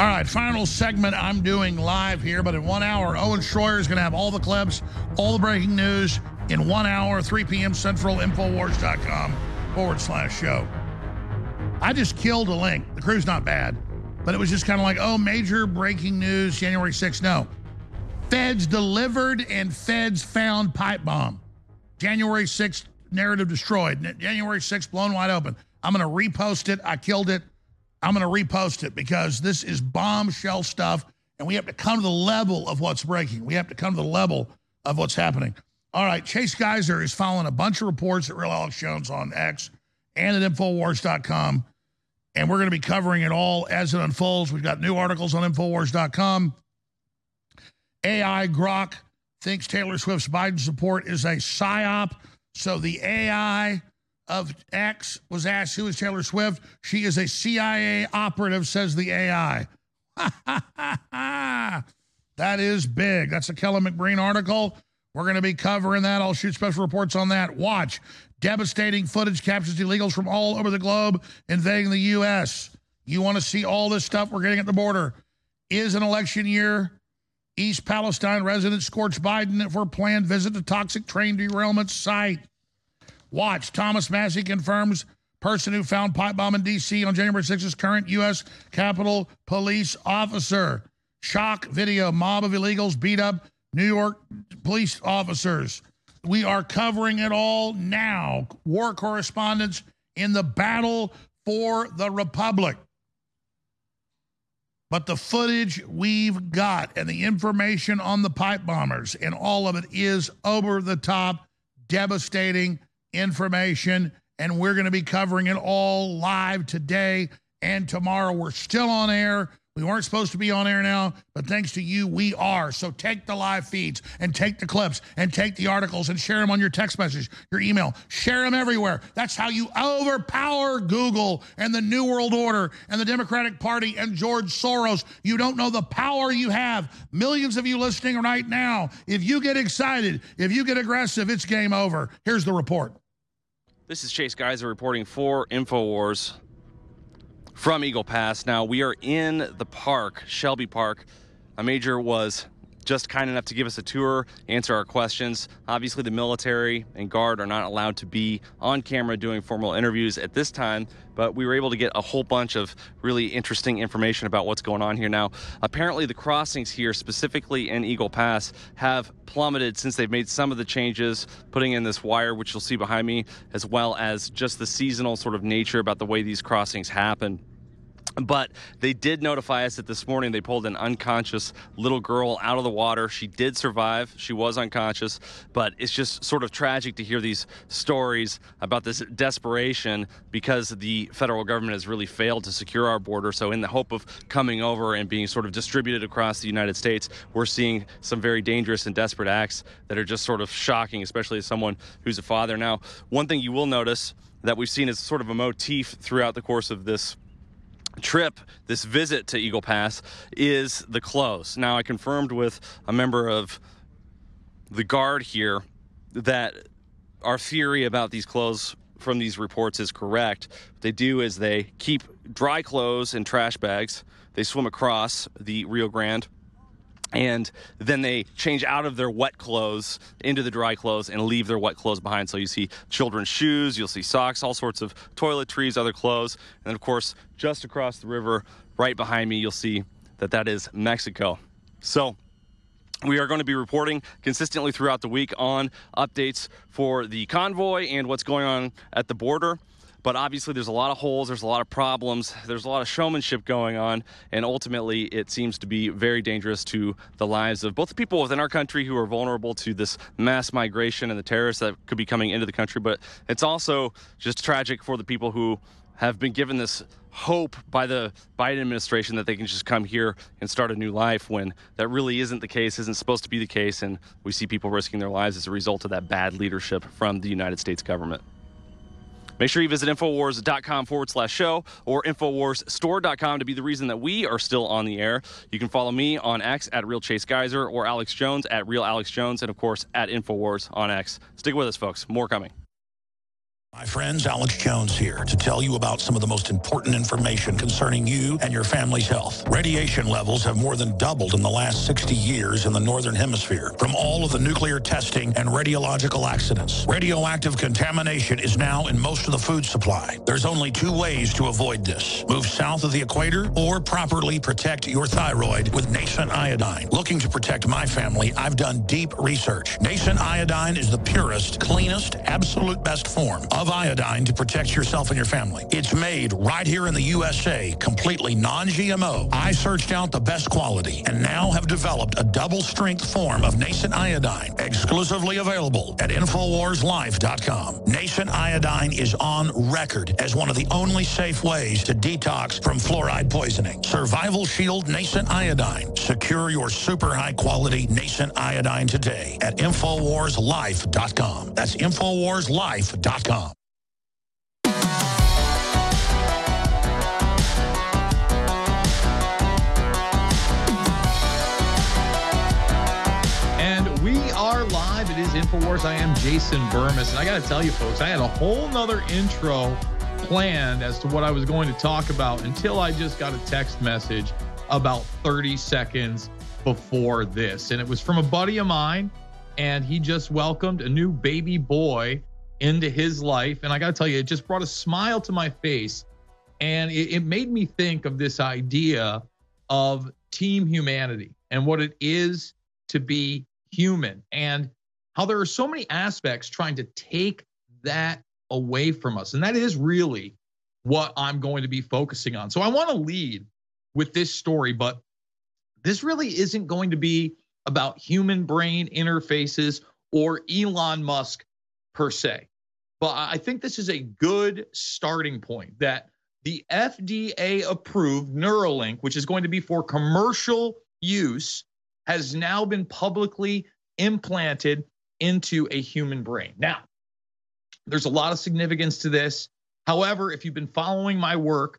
All right, final segment I'm doing live here, but in 1 hour, Owen Schroyer is going to have all the clips, all the breaking news in 1 hour, 3 p.m. Central, InfoWars.com/show. I just killed a link. The crew's not bad, but it was just kind of like, oh, major breaking news, January 6th. No. Feds delivered and feds found pipe bomb. January 6th, narrative destroyed. January 6th, blown wide open. I'm going to repost it. I killed it. I'm going to repost it because this is bombshell stuff, and we have to come to the level of what's breaking. We have to come to the level of what's happening. All right, Chase Geyser is following a bunch of reports at Real Alex Jones on X and at InfoWars.com, and we're going to be covering it all as it unfolds. We've got new articles on InfoWars.com. AI Grok thinks Taylor Swift's Biden support is a psyop, so the AI of X was asked, who is Taylor Swift? She is a CIA operative, says the AI. That is big. That's a Kellen McBreen article. We're going to be covering that. I'll shoot special reports on that. Watch. Devastating footage captures illegals from all over the globe invading the U.S. You want to see all this stuff we're getting at the border. Is an election year. East Palestine residents scorch Biden for a planned visit to toxic train derailment site. Watch. Thomas Massey confirms person who found pipe bomb in D.C. on January 6th is current U.S. Capitol Police officer. Shock video. Mob of illegals beat up New York police officers. We are covering it all now. War correspondents in the battle for the republic. But the footage we've got and the information on the pipe bombers and all of it is over the top, devastating information, and we're going to be covering it all live today and tomorrow. We're still on air. We weren't supposed to be on air now, but thanks to you, we are. So take the live feeds and take the clips and take the articles and share them on your text message, your email. Share them everywhere. That's how you overpower Google and the New World Order and the Democratic Party and George Soros. You don't know the power you have. Millions of you listening right now, if you get excited, if you get aggressive, it's game over. Here's the report. This is Chase Geyser reporting for InfoWars. From Eagle Pass. Now we are in the park, Shelby Park. A major was just kind enough to give us a tour, answer our questions. Obviously the military and guard are not allowed to be on camera doing formal interviews at this time, but we were able to get a whole bunch of really interesting information about what's going on here. Now, apparently the crossings here, specifically in Eagle Pass, have plummeted since they've made some of the changes, putting in this wire, which you'll see behind me, as well as just the seasonal sort of nature about the way these crossings happen. But they did notify us that this morning they pulled an unconscious little girl out of the water. She did survive. She was unconscious. But it's just sort of tragic to hear these stories about this desperation because the federal government has really failed to secure our border. So in the hope of coming over and being sort of distributed across the United States, we're seeing some very dangerous and desperate acts that are just sort of shocking, especially as someone who's a father. Now, one thing you will notice that we've seen is sort of a motif throughout the course of this trip, this visit to Eagle Pass, is the clothes. Now, I confirmed with a member of the guard here that our theory about these clothes from these reports is correct. What they do is they keep dry clothes in trash bags. They swim across the Rio Grande, and then they change out of their wet clothes into the dry clothes and leave their wet clothes behind. So you see children's shoes, you'll see socks, all sorts of toiletries, other clothes. And of course, just across the river, right behind me, you'll see that that is Mexico. So we are going to be reporting consistently throughout the week on updates for the convoy and what's going on at the border. But obviously there's a lot of holes, there's a lot of problems, there's a lot of showmanship going on, and ultimately it seems to be very dangerous to the lives of both the people within our country who are vulnerable to this mass migration and the terrorists that could be coming into the country, but it's also just tragic for the people who have been given this hope by the Biden administration that they can just come here and start a new life when that really isn't the case, isn't supposed to be the case, and we see people risking their lives as a result of that bad leadership from the United States government. Make sure you visit InfoWars.com/show or InfoWarsStore.com to be the reason that we are still on the air. You can follow me on X at Real Chase Geyser or Alex Jones at Real Alex Jones and, of course, at InfoWars on X. Stick with us, folks. More coming. My friends, Alex Jones here to tell you about some of the most important information concerning you and your family's health. Radiation levels have more than doubled in the last 60 years in the Northern Hemisphere from all of the nuclear testing and radiological accidents. Radioactive contamination is now in most of the food supply. There's only two ways to avoid this. Move south of the equator or properly protect your thyroid with Nascent Iodine. Looking to protect my family, I've done deep research. Nascent Iodine is the purest, cleanest, absolute best form of iodine to protect yourself and your family. It's made right here in the USA, completely non-GMO. I searched out the best quality and now have developed a double-strength form of Nascent Iodine, exclusively available at InfoWarsLife.com. Nascent Iodine is on record as one of the only safe ways to detox from fluoride poisoning. Survival Shield Nascent Iodine. Secure your super high-quality Nascent Iodine today at InfoWarsLife.com. That's InfoWarsLife.com. It is InfoWars. I am Jason Bermas, and I got to tell you folks, I had a whole nother intro planned as to what I was going to talk about until I just got a text message about 30 seconds before this. And it was from a buddy of mine, and he just welcomed a new baby boy into his life. And I got to tell you, it just brought a smile to my face. And it made me think of this idea of team humanity and what it is to be human, and how there are so many aspects trying to take that away from us. And that is really what I'm going to be focusing on. So I want to lead with this story, but this really isn't going to be about human brain interfaces or Elon Musk per se. But I think this is a good starting point that the FDA approved Neuralink, which is going to be for commercial use, has now been publicly implanted into a human brain. Now, there's a lot of significance to this. However, if you've been following my work,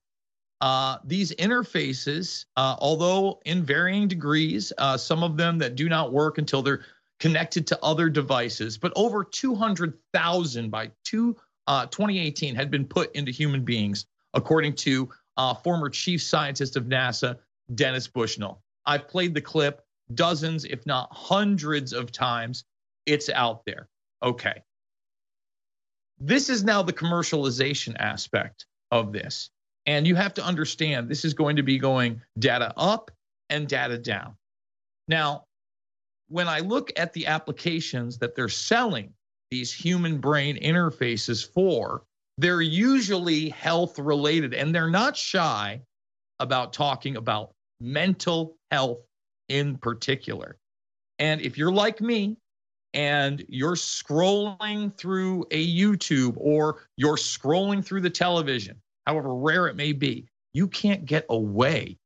these interfaces, although in varying degrees, some of them that do not work until they're connected to other devices, but over 200,000 by 2018 had been put into human beings, according to former chief scientist of NASA, Dennis Bushnell. I've played the clip dozens, if not hundreds of times. It's out there. Okay. This is now the commercialization aspect of this. And you have to understand, this is going to be going data up and data down. Now, when I look at the applications that they're selling these human brain interfaces for, they're usually health related, and they're not shy about talking about mental health in particular. And if you're like me and you're scrolling through a YouTube or you're scrolling through the television, however rare it may be, you can't get away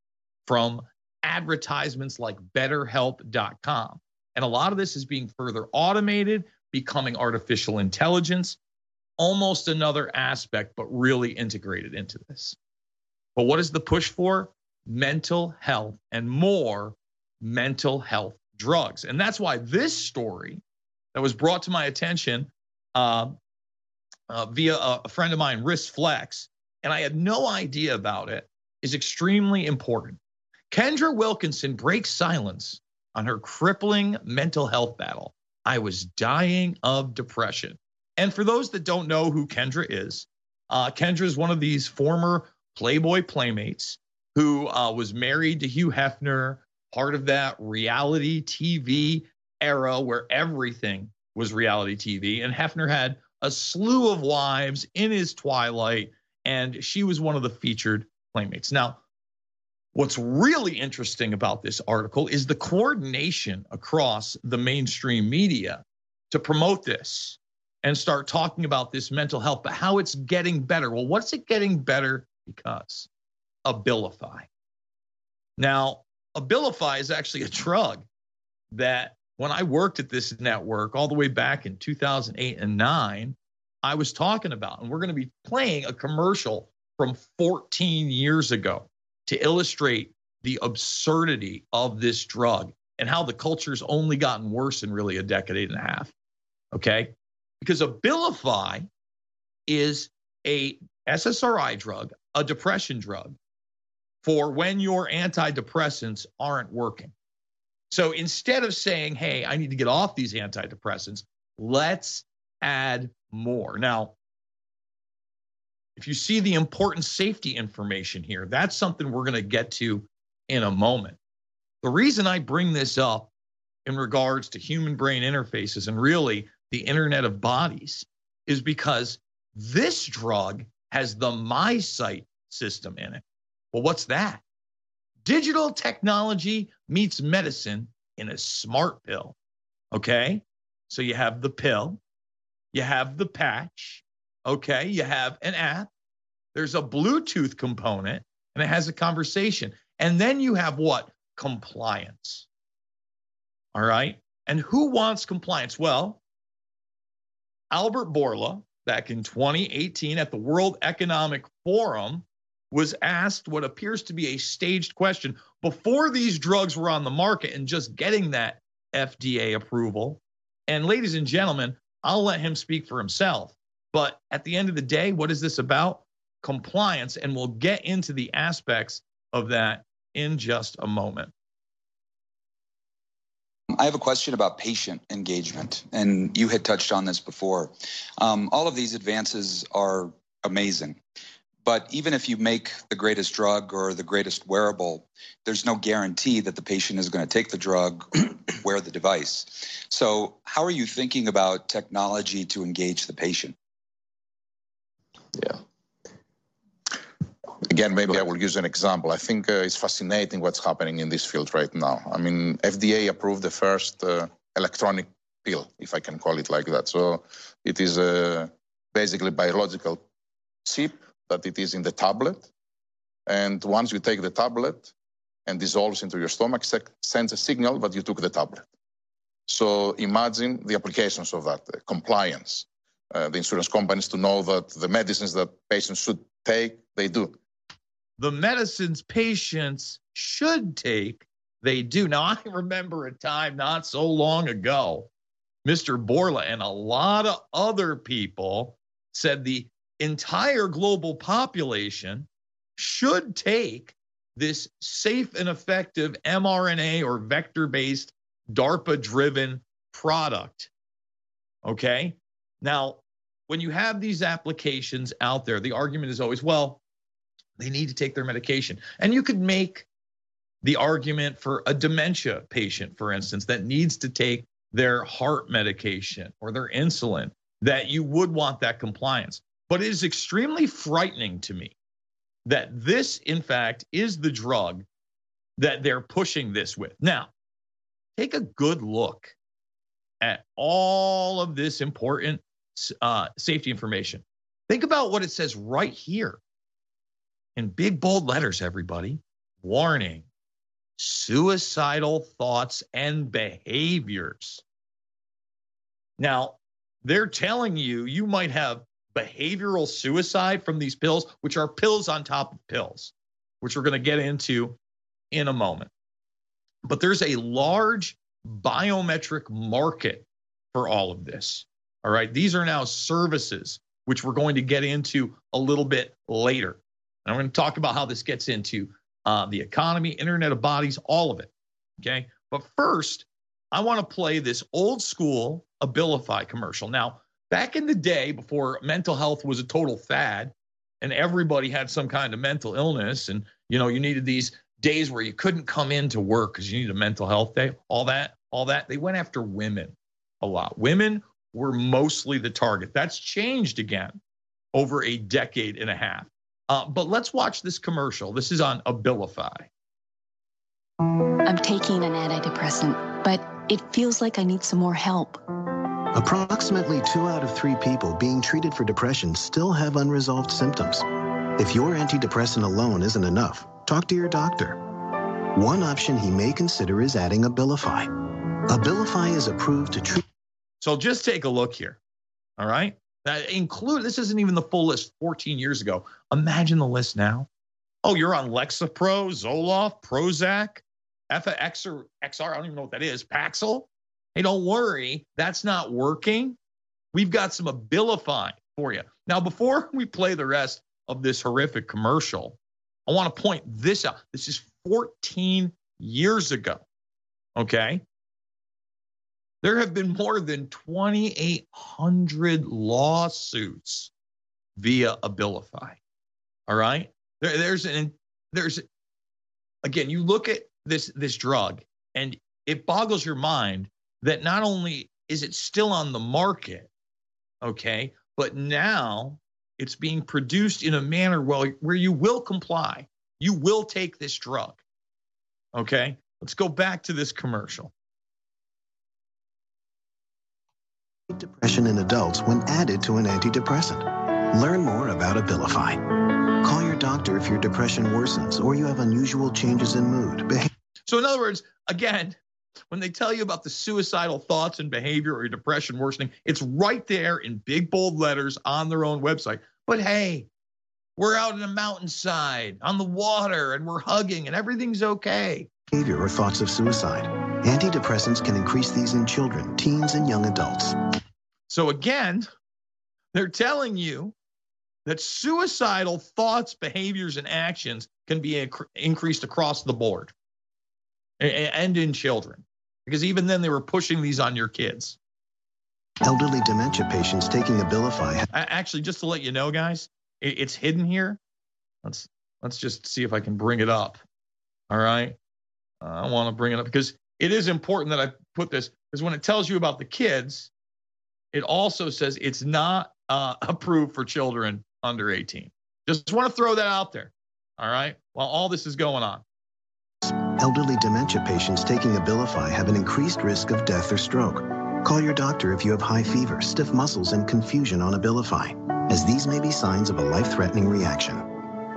from advertisements like BetterHelp.com. And a lot of this is being further automated, becoming artificial intelligence, almost another aspect, but really integrated into this. But what is the push for? Mental health and more mental health drugs. And that's why this story that was brought to my attention via a friend of mine, Wrist Flex, and I had no idea about it, is extremely important. Kendra Wilkinson breaks silence on her crippling mental health battle. I was dying of depression. And for those that don't know who Kendra is, Kendra is one of these former Playboy Playmates who was married to Hugh Hefner, part of that reality TV era where everything was reality TV. And Hefner had a slew of wives in his twilight, and she was one of the featured playmates. Now, what's really interesting about this article is the coordination across the mainstream media to promote this and start talking about this mental health, but how it's getting better. Well, what's it getting better because? Abilify. Now, Abilify is actually a drug that when I worked at this network all the way back in 2008 and 9, I was talking about, and we're going to be playing a commercial from 14 years ago to illustrate the absurdity of this drug and how the culture's only gotten worse in really a decade and a half. Okay. Because Abilify is a SSRI drug, a depression drug, for when your antidepressants aren't working. So instead of saying, hey, I need to get off these antidepressants, let's add more. Now, if you see the important safety information here, that's something we're going to get to in a moment. The reason I bring this up in regards to human brain interfaces and really the Internet of Bodies is because this drug has the MyCite system in it. Well, what's that? Digital technology meets medicine in a smart pill, okay? So you have the pill, you have the patch, okay? You have an app, there's a Bluetooth component, and it has a conversation. And then you have what? Compliance, all right? And who wants compliance? Well, Albert Bourla, back in 2018 at the World Economic Forum, was asked what appears to be a staged question before these drugs were on the market and just getting that FDA approval. And ladies and gentlemen, I'll let him speak for himself. But at the end of the day, what is this about? Compliance. And we'll get into the aspects of that in just a moment. I have a question about patient engagement, and you had touched on this before. All of these advances are amazing. But even if you make the greatest drug or the greatest wearable, there's no guarantee that the patient is going to take the drug, wear the device. So how are you thinking about technology to engage the patient? Yeah. Again, maybe I will use an example. I think it's fascinating what's happening in this field right now. I mean, FDA approved the first electronic pill, if I can call it like that. So it is basically biological chip. That it is in the tablet, and once you take the tablet and dissolves into your stomach, sends a signal that you took the tablet. So imagine the applications of that, compliance, the insurance companies to know that the medicines that patients should take, they do. The medicines patients should take, they do. Now, I remember a time not so long ago, Mr. Bourla and a lot of other people said the entire global population should take this safe and effective mRNA or vector-based DARPA-driven product, okay? Now, when you have these applications out there, the argument is always, well, they need to take their medication. And you could make the argument for a dementia patient, for instance, that needs to take their heart medication or their insulin, that you would want that compliance. But it is extremely frightening to me that this, in fact, is the drug that they're pushing this with. Now, take a good look at all of this important safety information. Think about what it says right here in big, bold letters, everybody. Warning, suicidal thoughts and behaviors. Now, they're telling you you might have behavioral suicide from these pills, which are pills on top of pills, which we're going to get into in a moment. But there's a large biometric market for all of this, all right? These are now services, which we're going to get into a little bit later. And I'm going to talk about how this gets into the economy, Internet of Bodies, all of it, okay? But first, I want to play this old school Abilify commercial. Now, back in the day, before mental health was a total fad and everybody had some kind of mental illness and, you know, you needed these days where you couldn't come into work because you needed a mental health day, all that, they went after women a lot. Women were mostly the target. That's changed again over a decade and a half. But let's watch this commercial. This is on Abilify. I'm taking an antidepressant, but it feels like I need some more help. Approximately 2 out of 3 people being treated for depression still have unresolved symptoms. If your antidepressant alone isn't enough, talk to your doctor. One option he may consider is adding Abilify. Abilify is approved to treat. So just take a look here, all right? This isn't even the full list 14 years ago. Imagine the list now. Oh, you're on Lexapro, Zoloft, Prozac, FXR, I don't even know what that is, Paxil. Hey, don't worry, that's not working. We've got some Abilify for you. Now, before we play the rest of this horrific commercial, I want to point this out. This is 14 years ago, okay? There have been more than 2,800 lawsuits via Abilify, all right? There's again, you look at this drug, and it boggles your mind that not only is it still on the market, okay, but now it's being produced in a manner where you will comply. You will take this drug, okay? Let's go back to this commercial. Depression in adults when added to an antidepressant. Learn more about Abilify. Call your doctor if your depression worsens or you have unusual changes in mood. So in other words, again, when they tell you about the suicidal thoughts and behavior or your depression worsening, it's right there in big, bold letters on their own website. But hey, we're out in the mountainside, on the water, and we're hugging, and everything's okay. Behavior or thoughts of suicide. Antidepressants can increase these in children, teens, and young adults. So again, they're telling you that suicidal thoughts, behaviors, and actions can be increased across the board. And in children, because even then they were pushing these on your kids. Elderly dementia patients taking Abilify. Actually, just to let you know, guys, it's hidden here. Let's just see if I can bring it up. All right. I want to bring it up because it is important that I put this, because when it tells you about the kids, it also says it's not approved for children under 18. Just want to throw that out there. All right. While all this is going on. Elderly dementia patients taking Abilify have an increased risk of death or stroke. Call your doctor if you have high fever, stiff muscles, and confusion on Abilify, as these may be signs of a life-threatening reaction.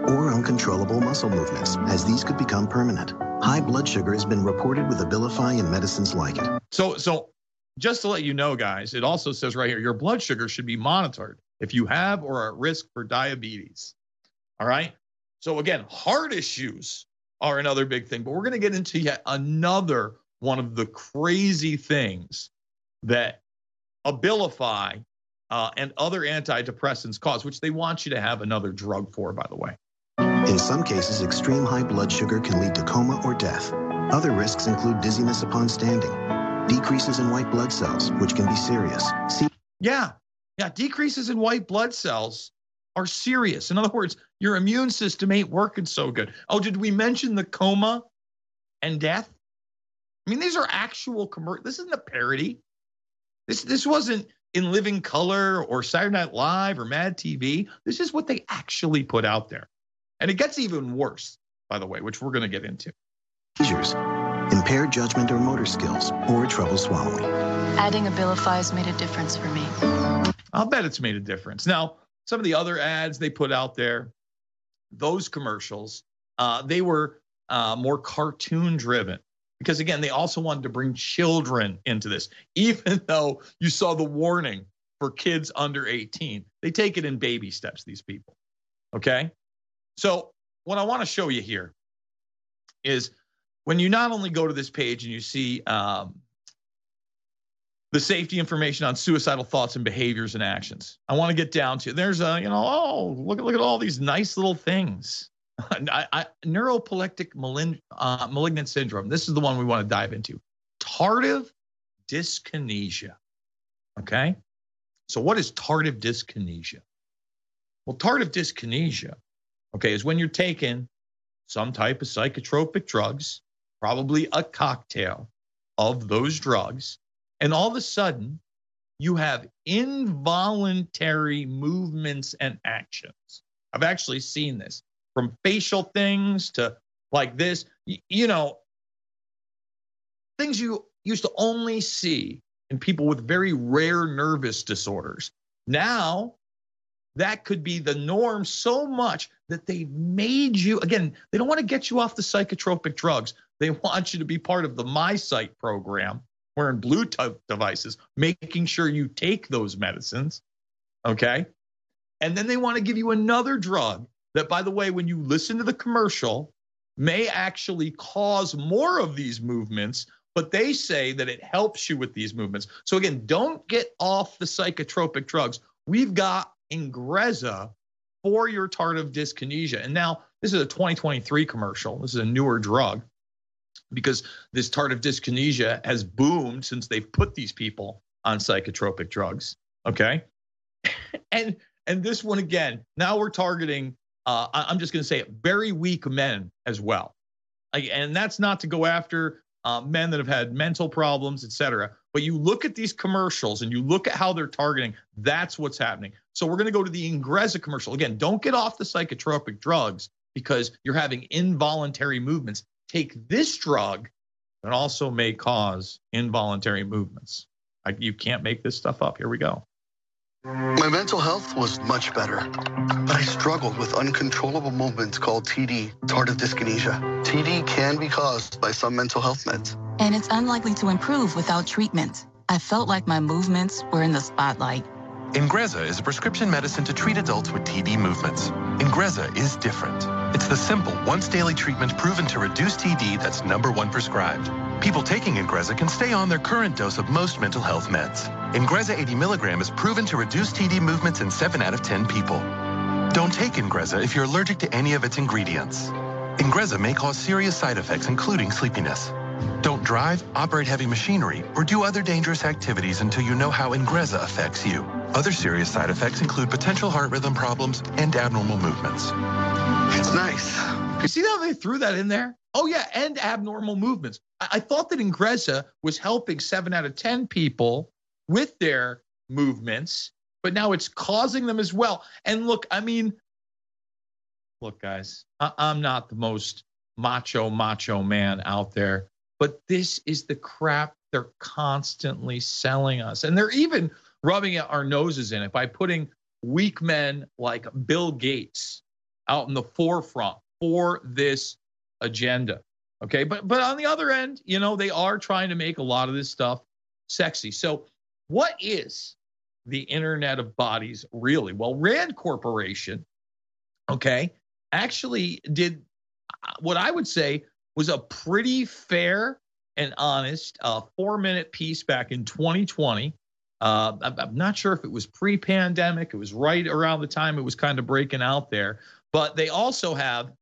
Or uncontrollable muscle movements, as these could become permanent. High blood sugar has been reported with Abilify and medicines like it. So just to let you know, guys, it also says right here, your blood sugar should be monitored if you have or are at risk for diabetes. All right? So again, heart issues are another big thing, but we're going to get into yet another one of the crazy things that Abilify and other antidepressants cause, which they want you to have another drug for, by the way. In some cases, extreme high blood sugar can lead to coma or death. Other risks include dizziness upon standing, decreases in white blood cells, which can be serious. Yeah, decreases in white blood cells are serious. In other words, your immune system ain't working so good. Oh, did we mention the coma and death? I mean, these are actual commercials. This isn't a parody. This wasn't in Living Color or Saturday Night Live or Mad TV. This is what they actually put out there. And it gets even worse, by the way, which we're going to get into. Seizures, impaired judgment or motor skills, or trouble swallowing. Adding Abilify has made a difference for me. I'll bet it's made a difference. Now, some of the other ads they put out there, those commercials, they were more cartoon driven because, again, they also wanted to bring children into this. Even though you saw the warning for kids under 18, they take it in baby steps, these people. Okay. So what I want to show you here is when you not only go to this page and you see the safety information on suicidal thoughts and behaviors and actions. I want to get down to, there's a, you know, oh, look at all these nice little things. Neuroleptic malignant syndrome. This is the one we want to dive into. Tardive dyskinesia, okay? So what is tardive dyskinesia? Well, tardive dyskinesia, okay, is when you're taking some type of psychotropic drugs, probably a cocktail of those drugs, and all of a sudden, you have involuntary movements and actions. I've actually seen this, from facial things to like this, you know, things you used to only see in people with very rare nervous disorders. Now, that could be the norm so much that they've made you, again, they don't want to get you off the psychotropic drugs. They want you to be part of the MyCite program, wearing Bluetooth devices, making sure you take those medicines, okay? And then they want to give you another drug that, by the way, when you listen to the commercial, may actually cause more of these movements, but they say that it helps you with these movements. So again, don't get off the psychotropic drugs. We've got Ingrezza for your tardive dyskinesia. And now this is a 2023 commercial. This is a newer drug because this tardive dyskinesia has boomed since they've put these people on psychotropic drugs. Okay. And this one, again, now we're targeting, I'm just going to say it, very weak men as well. And that's not to go after men that have had mental problems, et cetera. But you look at these commercials and you look at how they're targeting, that's what's happening. So we're going to go to the Ingrezza commercial. Again, don't get off the psychotropic drugs because you're having involuntary movements. Take this drug that also may cause involuntary movements. You can't make this stuff up. Here we go. My mental health was much better, but I struggled with uncontrollable movements called TD, tardive dyskinesia. TD can be caused by some mental health meds. And it's unlikely to improve without treatment. I felt like my movements were in the spotlight. Ingrezza is a prescription medicine to treat adults with TD movements. Ingrezza is different. It's the simple, once-daily treatment proven to reduce TD that's #1 prescribed. People taking Ingrezza can stay on their current dose of most mental health meds. Ingrezza 80mg is proven to reduce TD movements in 7 out of 10 people. Don't take Ingrezza if you're allergic to any of its ingredients. Ingrezza may cause serious side effects, including sleepiness. Don't drive, operate heavy machinery, or do other dangerous activities until you know how Ingrezza affects you. Other serious side effects include potential heart rhythm problems and abnormal movements. It's nice. You see how they threw that in there? Oh, yeah, and abnormal movements. I thought that Ingrezza was helping 7 out of 10 people with their movements, but now it's causing them as well. And look, I mean, look, guys, I'm not the most macho man out there, but this is the crap they're constantly selling us. And they're even rubbing our noses in it by putting weak men like Bill Gates out in the forefront for this agenda. Okay, but on the other end, you know, they are trying to make a lot of this stuff sexy. So what is the Internet of Bodies really? Well, Rand Corporation, okay, actually did what I would say was a pretty fair and honest 4-minute piece back in 2020. I'm not sure if it was pre-pandemic. It was right around the time it was kind of breaking out there. But they also have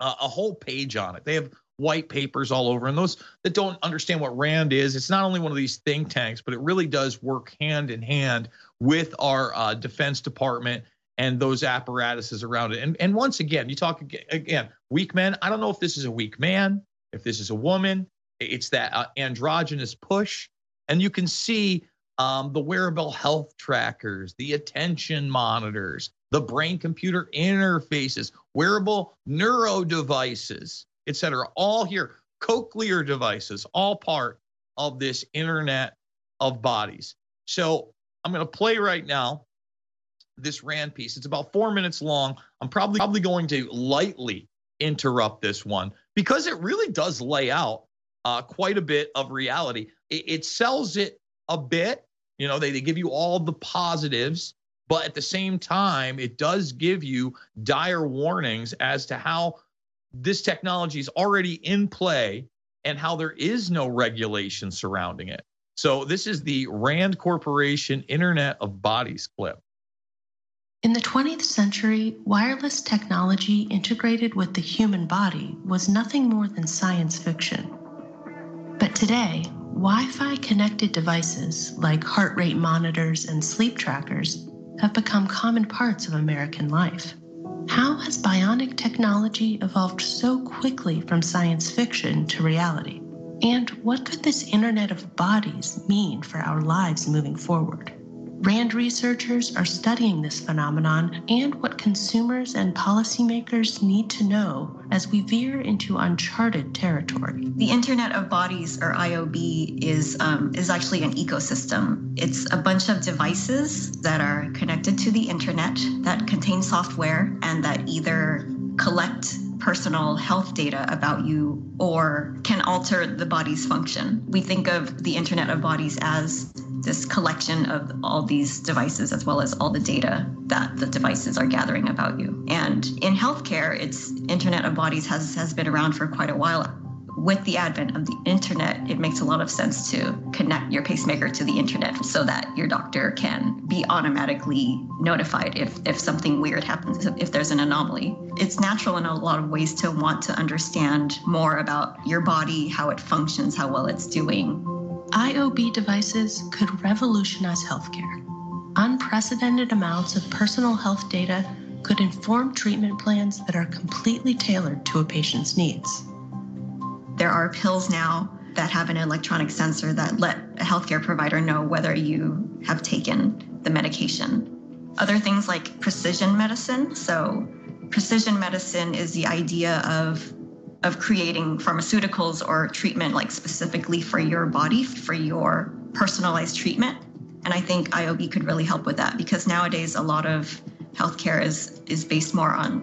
a whole page on it. They have white papers all over. And those that don't understand what RAND is, it's not only one of these think tanks, but it really does work hand in hand with our Defense Department and those apparatuses around it. And once again, you talk again, weak men. I don't know if this is a weak man, if this is a woman. It's that androgynous push. And you can see the wearable health trackers, the attention monitors, the brain-computer interfaces, wearable neuro devices, et cetera, all here, cochlear devices, all part of this Internet of Bodies. So I'm going to play right now this Rand piece. It's about 4 minutes long. I'm probably going to lightly interrupt this one because it really does lay out quite a bit of reality. It sells it a bit. You know, they give you all the positives, but at the same time, it does give you dire warnings as to how this technology is already in play and how there is no regulation surrounding it. So this is the Rand Corporation Internet of Bodies clip. In the 20th century, wireless technology integrated with the human body was nothing more than science fiction. But today, Wi-Fi connected devices like heart rate monitors and sleep trackers have become common parts of American life. How has bionic technology evolved so quickly from science fiction to reality? And what could this Internet of Bodies mean for our lives moving forward? RAND researchers are studying this phenomenon and what consumers and policymakers need to know as we veer into uncharted territory. The Internet of Bodies, or IOB, is actually an ecosystem. It's a bunch of devices that are connected to the Internet that contain software and that either collect personal health data about you or can alter the body's function. We think of the Internet of Bodies as this collection of all these devices as well as all the data that the devices are gathering about you. And in healthcare, it's Internet of Bodies has been around for quite a while. with the advent of the internet, it makes a lot of sense to connect your pacemaker to the internet so that your doctor can be automatically notified if something weird happens, if there's an anomaly. It's natural in a lot of ways to want to understand more about your body, how it functions, how well it's doing. IOB devices could revolutionize healthcare. Unprecedented amounts of personal health data could inform treatment plans that are completely tailored to a patient's needs. There are pills now that have an electronic sensor that let a healthcare provider know whether you have taken the medication. Other things like precision medicine. So precision medicine is the idea of creating pharmaceuticals or treatment like specifically for your body, for your personalized treatment. And I think IOB could really help with that because nowadays a lot of healthcare is based more on,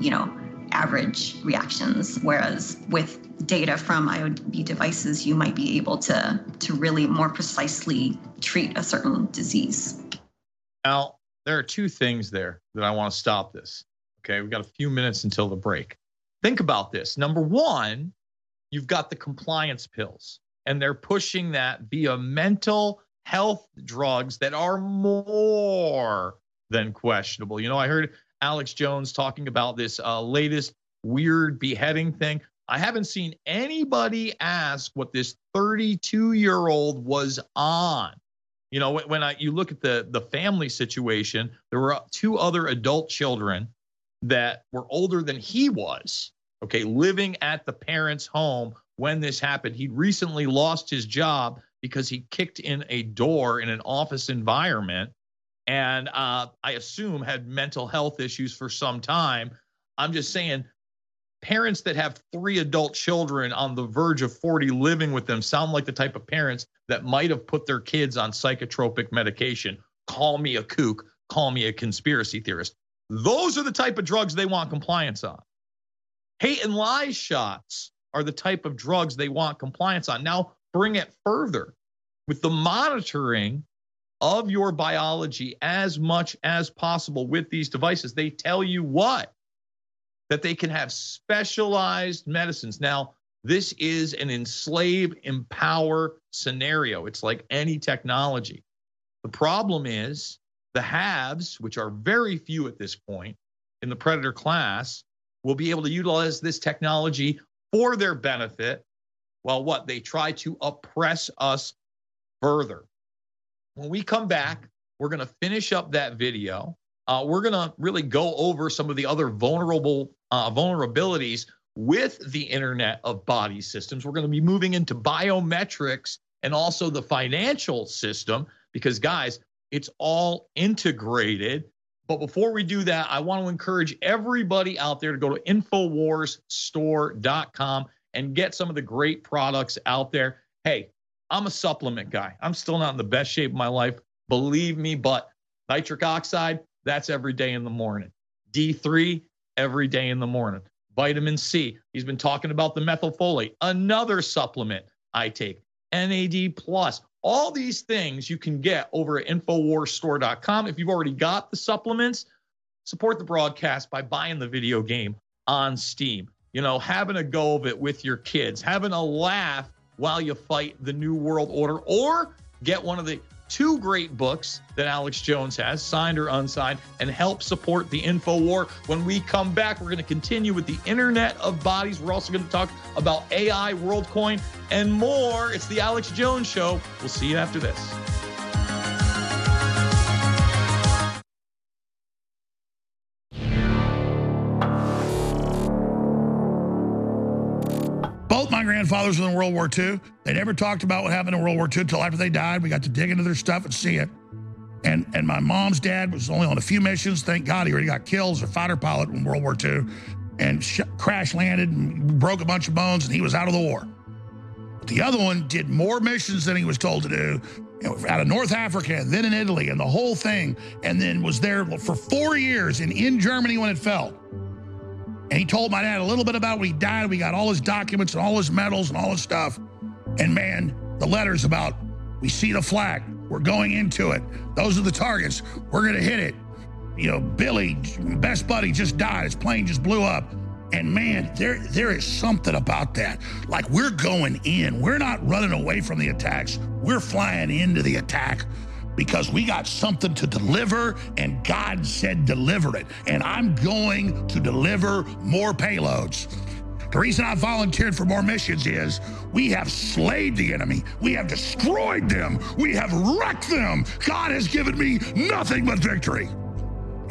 average reactions, whereas with data from IOB devices, you might be able to really more precisely treat a certain disease. Now, there are two things there that I want to stop this. Okay, we've got a few minutes until the break. Think about this. Number one, you've got the compliance pills, and they're pushing that via mental health drugs that are more than questionable. I heard Alex Jones talking about this latest weird beheading thing. I haven't seen anybody ask what this 32-year-old was on. When you look at the family situation, there were two other adult children that were older than he was, okay, living at the parents' home when this happened. He'd recently lost his job because he kicked in a door in an office environment and I assume had mental health issues for some time. I'm just saying, parents that have three adult children on the verge of 40 living with them sound like the type of parents that might have put their kids on psychotropic medication. Call me a kook. Call me a conspiracy theorist. Those are the type of drugs they want compliance on. Hate and lie shots are the type of drugs they want compliance on. Now, bring it further with the monitoring of your biology as much as possible with these devices. They tell you what? That they can have specialized medicines. Now, this is an enslave, empower scenario. It's like any technology. The problem is the haves, which are very few at this point in the predator class, will be able to utilize this technology for their benefit while what? They try to oppress us further. When we come back, we're going to finish up that video. We're going to really go over some of the other vulnerabilities with the Internet of Body systems. We're going to be moving into biometrics and also the financial system because, guys, it's all integrated. But before we do that, I want to encourage everybody out there to go to InfoWarsStore.com and get some of the great products out there. Hey, I'm a supplement guy. I'm still not in the best shape of my life, believe me, but nitric oxide, that's every day in the morning. D3, every day in the morning. Vitamin C, he's been talking about the methylfolate, another supplement I take. NAD+, all these things you can get over at InfoWarsStore.com. If you've already got the supplements, support the broadcast by buying the video game on Steam. Having a go of it with your kids, having a laugh while you fight the New World Order, or get one of the two great books that Alex Jones has, signed or unsigned, and help support the info war. When we come back, we're going to continue with the Internet of Bodies. We're also going to talk about AI, WorldCoin, and more. It's the Alex Jones Show. We'll see you after this. Grandfathers in World War II. They never talked about what happened in World War II until after they died. We got to dig into their stuff and see it. And my mom's dad was only on a few missions. Thank God he already got killed as a fighter pilot in World War II and crash landed and broke a bunch of bones and he was out of the war. But the other one did more missions than he was told to do out of North Africa and then in Italy and the whole thing, and then was there for 4 years in Germany when it fell. And he told my dad a little bit about when he died. We got all his documents and all his medals and all his stuff. And man, the letters about, we see the flag, we're going into it. Those are the targets, we're gonna hit it. Billy, best buddy, just died. His plane just blew up. And man, there is something about that. Like, we're going in. We're not running away from the attacks. We're flying into the attack because we got something to deliver, and God said deliver it. And I'm going to deliver more payloads. The reason I volunteered for more missions is we have slayed the enemy. We have destroyed them. We have wrecked them. God has given me nothing but victory.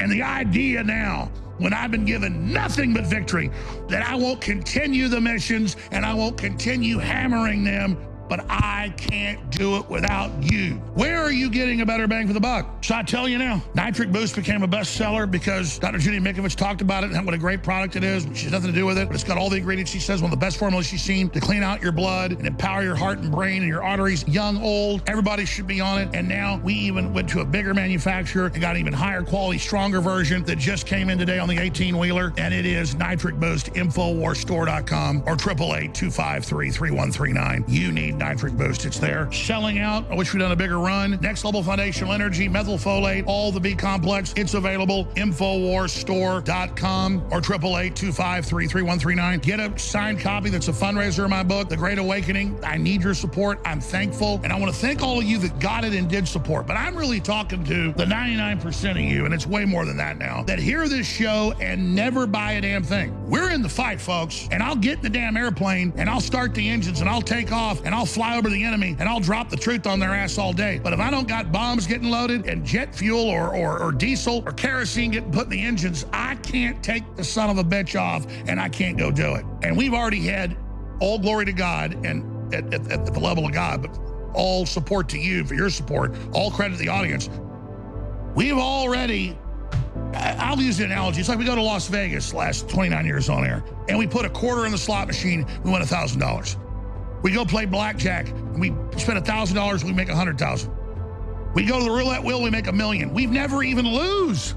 And the idea now, when I've been given nothing but victory, that I won't continue the missions and I won't continue hammering them, but I can't do it without you. Where are you getting a better bang for the buck? So I tell you now, Nitric Boost became a bestseller because Dr. Judy Mikovits talked about it and what a great product it is. She has nothing to do with it, but it's got all the ingredients she says, one of the best formulas she's seen to clean out your blood and empower your heart and brain and your arteries, young, old. Everybody should be on it. And now we even went to a bigger manufacturer and got an even higher quality, stronger version that just came in today on the 18-wheeler. And it is Nitric Boost, InfoWarsStore.com or 888-253-3139. You need Nitric Boost. It's there. Selling out. I wish we'd done a bigger run. Next Level Foundational Energy, methylfolate, all the B complex. It's available. InfoWarsStore.com or 888-253-3139. Get a signed copy. That's a fundraiser of my book, The Great Awakening. I need your support. I'm thankful. And I want to thank all of you that got it and did support. But I'm really talking to the 99% of you, and it's way more than that now, that hear this show and never buy a damn thing. We're in the fight, folks. And I'll get in the damn airplane and I'll start the engines and I'll take off and I'll fly over the enemy and I'll drop the truth on their ass all day. But if I don't got bombs getting loaded and jet fuel or diesel or kerosene getting put in the engines, I can't take the son of a bitch off and I can't go do it. And we've already had all glory to God and at the level of God, but all support to you for your support, all credit to the audience. We've already, I'll use the analogy. It's like we go to Las Vegas last 29 years on air and we put a quarter in the slot machine, we won $1,000. We go play blackjack, and we spend $1,000, we make $100,000. We go to the roulette wheel, we make $1 million. We've never even lose.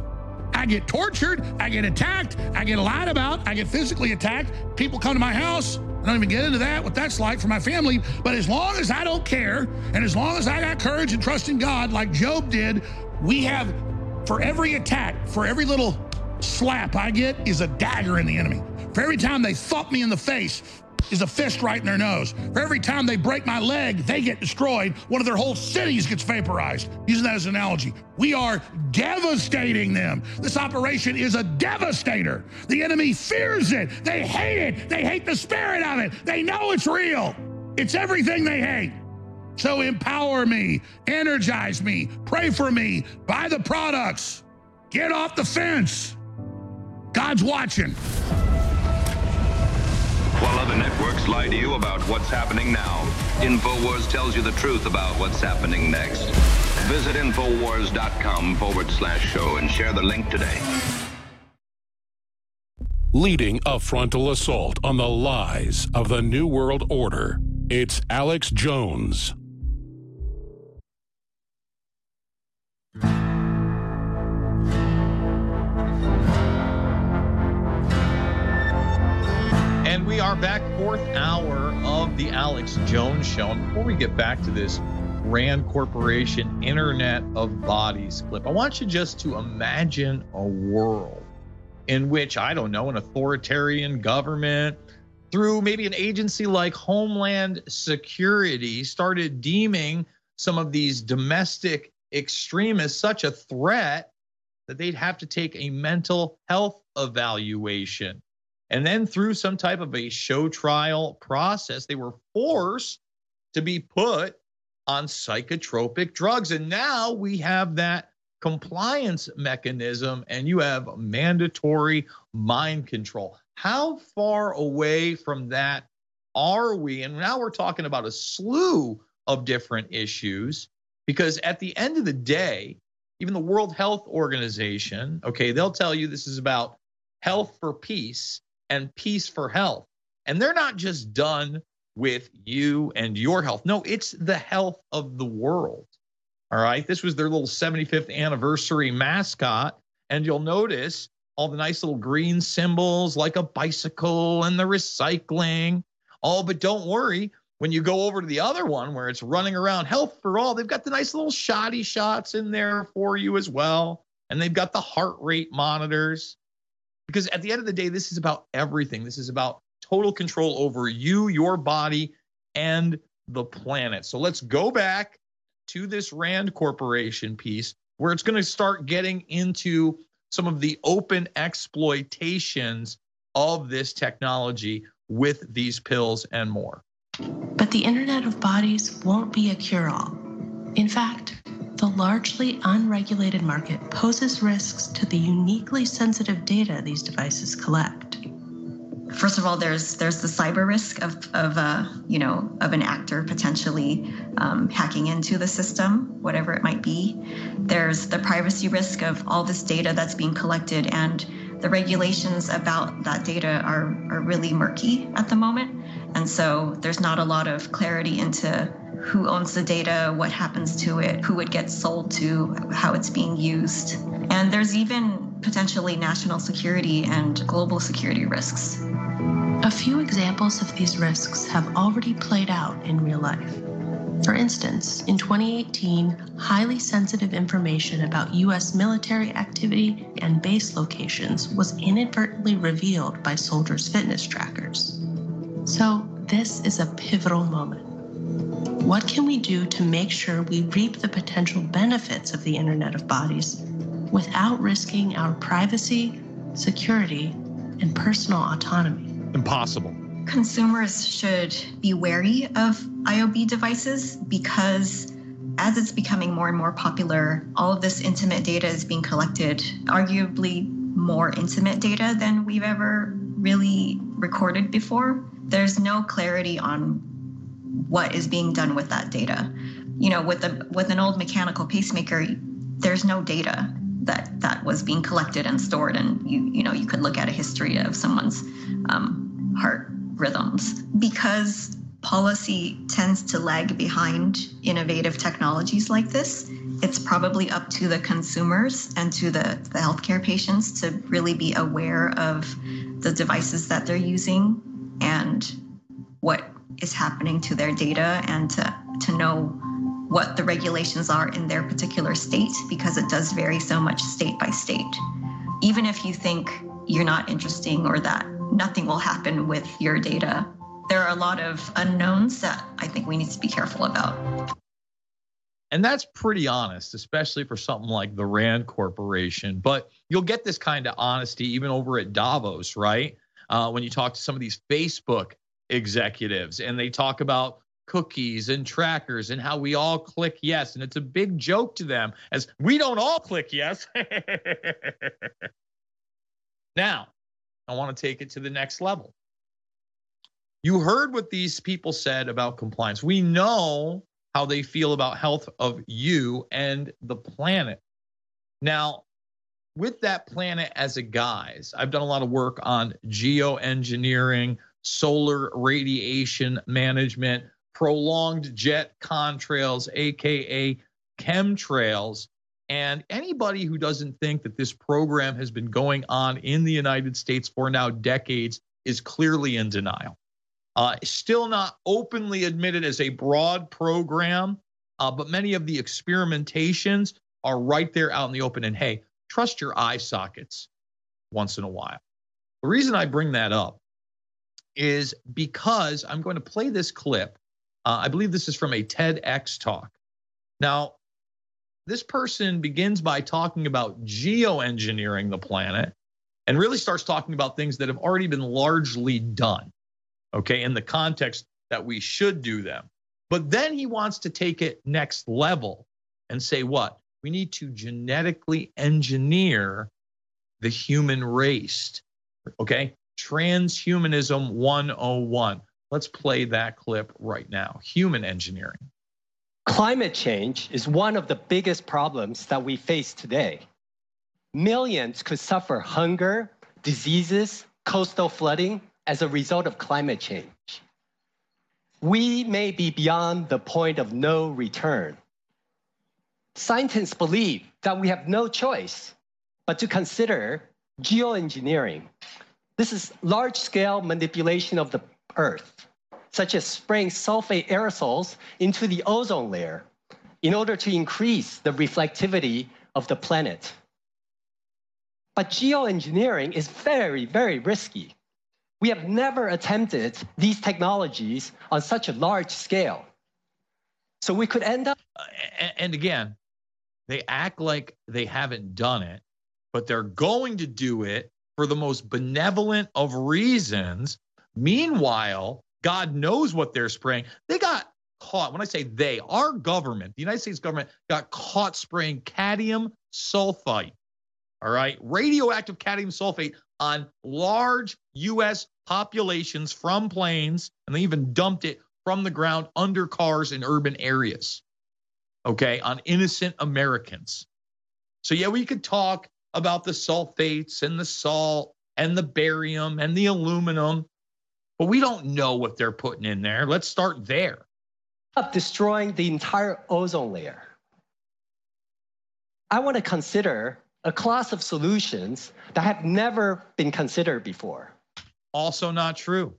I get tortured, I get attacked, I get lied about, I get physically attacked. People come to my house. I don't even get into that, what that's like for my family. But as long as I don't care, and as long as I got courage and trust in God, like Job did, we have, for every attack, for every little slap I get, is a dagger in the enemy. For every time they thump me in the face, is a fist right in their nose. For every time they break my leg, they get destroyed. One of their whole cities gets vaporized. Using that as an analogy, we are devastating them. This operation is a devastator. The enemy fears it. They hate it. They hate the spirit of it. They know it's real. It's everything they hate. So empower me, energize me, pray for me, buy the products, get off the fence. God's watching. While other networks lie to you about what's happening now, InfoWars tells you the truth about what's happening next. Visit InfoWars.com/show and share the link today. Leading a frontal assault on the lies of the New World Order, it's Alex Jones. And we are back, 4th hour of the Alex Jones Show. And before we get back to this Rand Corporation Internet of Bodies clip, I want you just to imagine a world in which, I don't know, an authoritarian government, through maybe an agency like Homeland Security, started deeming some of these domestic extremists such a threat that they'd have to take a mental health evaluation. And then through some type of a show trial process, they were forced to be put on psychotropic drugs. And now we have that compliance mechanism and you have mandatory mind control. How far away from that are we? And now we're talking about a slew of different issues, because at the end of the day, even the World Health Organization, okay, they'll tell you this is about health for peace and peace for health. And they're not just done with you and your health. No, it's the health of the world. All right. This was their little 75th anniversary mascot. And you'll notice all the nice little green symbols like a bicycle and the recycling. Oh, but don't worry. When you go over to the other one where it's running around health for all, they've got the nice little shoddy shots in there for you as well. And they've got the heart rate monitors. Because at the end of the day, this is about everything. This is about total control over you, your body, and the planet. So let's go back to this Rand Corporation piece, where it's going to start getting into some of the open exploitations of this technology with these pills and more. But the Internet of Bodies won't be a cure-all. In fact, the largely unregulated market poses risks to the uniquely sensitive data these devices collect. First of all, there's the cyber risk of an actor potentially hacking into the system, whatever it might be. There's the privacy risk of all this data that's being collected, and the regulations about that data are really murky at the moment. And so there's not a lot of clarity into who owns the data, what happens to it, who it gets sold to, how it's being used. And there's even potentially national security and global security risks. A few examples of these risks have already played out in real life. For instance, in 2018, highly sensitive information about U.S. military activity and base locations was inadvertently revealed by soldiers' fitness trackers. So this is a pivotal moment. What can we do to make sure we reap the potential benefits of the Internet of Bodies without risking our privacy, security, and personal autonomy? Impossible. Consumers should be wary of IOB devices because as it's becoming more and more popular, all of this intimate data is being collected, arguably more intimate data than we've ever really recorded before. There's no clarity on what is being done with that data. You know, with an old mechanical pacemaker, there's no data that was being collected and stored, and you could look at a history of someone's heart rhythms. Because policy tends to lag behind innovative technologies like this, it's probably up to the consumers and to the healthcare patients to really be aware of the devices that they're using and what is happening to their data, and to know what the regulations are in their particular state, because it does vary so much state by state. Even if you think you're not interesting or that nothing will happen with your data, there are a lot of unknowns that I think we need to be careful about. And that's pretty honest, especially for something like the Rand Corporation. But you'll get this kind of honesty even over at Davos, right? When you talk to some of these Facebook executives, and they talk about cookies and trackers and how we all click yes, and it's a big joke to them as we don't all click yes. Now, I want to take it to the next level. You heard what these people said about compliance. We know how they feel about health of you and the planet. Now, with that planet as a guise, I've done a lot of work on geoengineering, solar radiation management, prolonged jet contrails, aka chemtrails. And anybody who doesn't think that this program has been going on in the United States for now decades is clearly in denial. Still not openly admitted as a broad program, but many of the experimentations are right there out in the open. And hey, trust your eye sockets once in a while. The reason I bring that up is because I'm going to play this clip. I believe this is from a TEDx talk. Now, this person begins by talking about geoengineering the planet and really starts talking about things that have already been largely done, okay, in the context that we should do them. But then he wants to take it next level and say what? We need to genetically engineer the human race, okay? Transhumanism 101. Let's play that clip right now. Human engineering. Climate change is one of the biggest problems that we face today. Millions could suffer hunger, diseases, coastal flooding as a result of climate change. We may be beyond the point of no return. Scientists believe that we have no choice but to consider geoengineering. This is large-scale manipulation of the Earth, such as spraying sulfate aerosols into the ozone layer in order to increase the reflectivity of the planet. But geoengineering is very, very risky. We have never attempted these technologies on such a large scale. So we could end up... And again, they act like they haven't done it, but they're going to do it for the most benevolent of reasons. Meanwhile, God knows what they're spraying. They got caught. When I say they, our government, the United States government, got caught spraying cadmium sulfite. All right, radioactive cadmium sulfate on large U.S. populations from planes, and they even dumped it from the ground under cars in urban areas, okay, on innocent Americans. So, yeah, we could talk about the sulfates and the salt and the barium and the aluminum, but we don't know what they're putting in there. Let's start there. Destroying the entire ozone layer. I want to consider a class of solutions that have never been considered before. Also not true.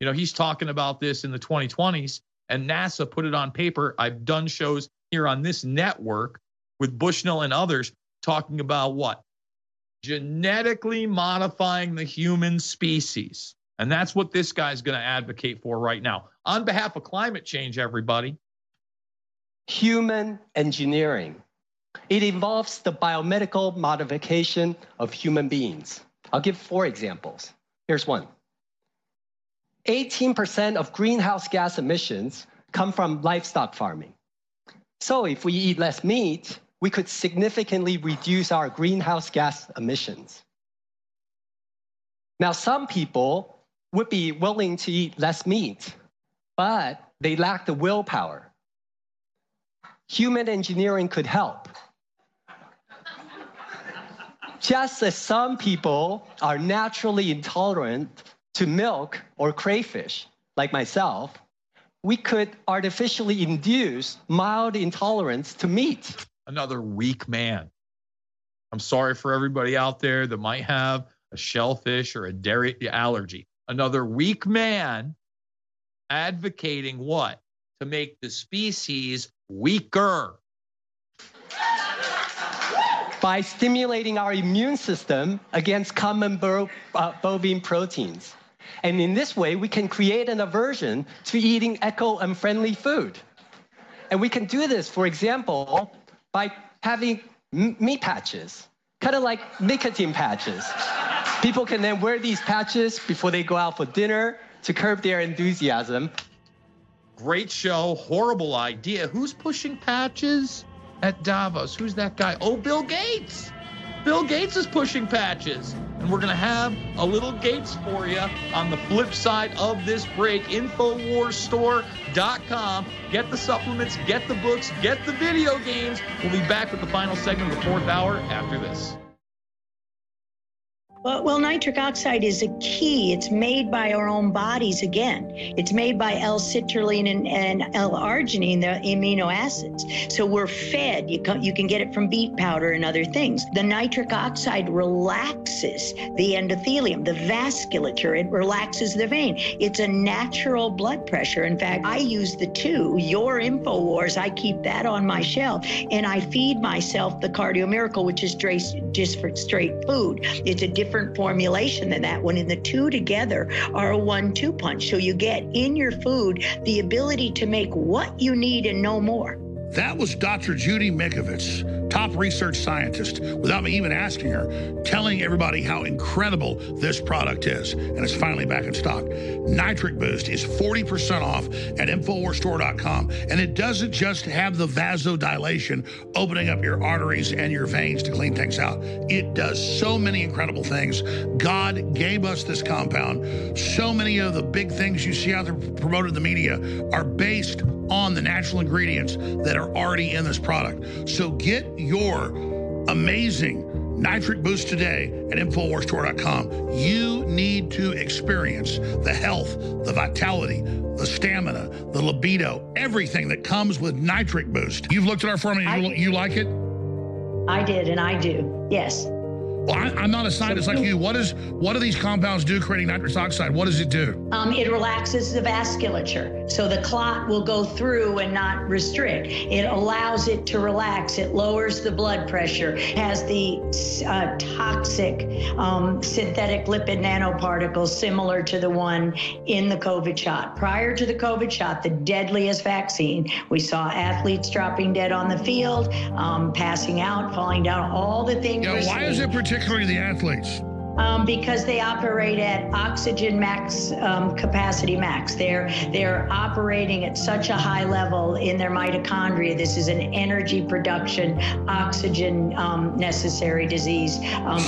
You know, he's talking about this in the 2020s, and NASA put it on paper. I've done shows here on this network with Bushnell and others talking about what? Genetically modifying the human species. And that's what this guy's going to advocate for right now. On behalf of climate change, everybody. Human engineering. It involves the biomedical modification of human beings. I'll give 4 examples. Here's one. 18% of greenhouse gas emissions come from livestock farming. So if we eat less meat, we could significantly reduce our greenhouse gas emissions. Now, some people would be willing to eat less meat, but they lack the willpower. Human engineering could help. Just as some people are naturally intolerant to milk or crayfish, like myself, we could artificially induce mild intolerance to meat. Another weak man. I'm sorry for everybody out there that might have a shellfish or a dairy allergy. Another weak man advocating what? To make the species weaker. By stimulating our immune system against common bovine proteins. And in this way, we can create an aversion to eating eco-unfriendly food. And we can do this, for example, by having meat patches, kind of like nicotine patches. People can then wear these patches before they go out for dinner to curb their enthusiasm. Great show, horrible idea. Who's pushing patches at Davos? Who's that guy? Oh, Bill Gates. Bill Gates is pushing patches. And we're going to have a little Gates for you on the flip side of this break. InfoWarsStore.com. Get the supplements, get the books, get the video games. We'll be back with the final segment of the 4th hour after this. Well, nitric oxide is a key. It's made by our own bodies again. It's made by L-citrulline and L-arginine, the amino acids. So we're fed. You can get it from beet powder and other things. The nitric oxide relaxes the endothelium, the vasculature. It relaxes the vein. It's a natural blood pressure. In fact, I use the 2, your InfoWars. I keep that on my shelf. And I feed myself the Cardio Miracle, which is just for straight food. It's a different formulation than that one, and the 2 together are a 1-2 punch. So you get in your food the ability to make what you need and no more. That was Dr. Judy Mikovits, top research scientist, without me even asking her, telling everybody how incredible this product is. And it's finally back in stock. Nitric Boost is 40% off at InfoWarsStore.com. And it doesn't just have the vasodilation, opening up your arteries and your veins to clean things out. It does so many incredible things. God gave us this compound. So many of the big things you see out there promoted in the media are based on the natural ingredients that are already in this product. So get your amazing Nitric Boost today at InfoWarsStore.com. You need to experience the health, the vitality, the stamina, the libido, everything that comes with Nitric Boost. You've looked at our formula, you like it? I did, and I do, yes. I'm not a scientist like you. What do these compounds do creating nitrous oxide? What does it do? It relaxes the vasculature. So the clot will go through and not restrict. It allows it to relax. It lowers the blood pressure, has the toxic synthetic lipid nanoparticles similar to the one in the COVID shot. Prior to the COVID shot, the deadliest vaccine, we saw athletes dropping dead on the field, passing out, falling down, all the things. Yeah, why is it particularly the athletes? Because they operate at oxygen max, capacity max. They're operating at such a high level in their mitochondria. This is an energy production, oxygen necessary disease.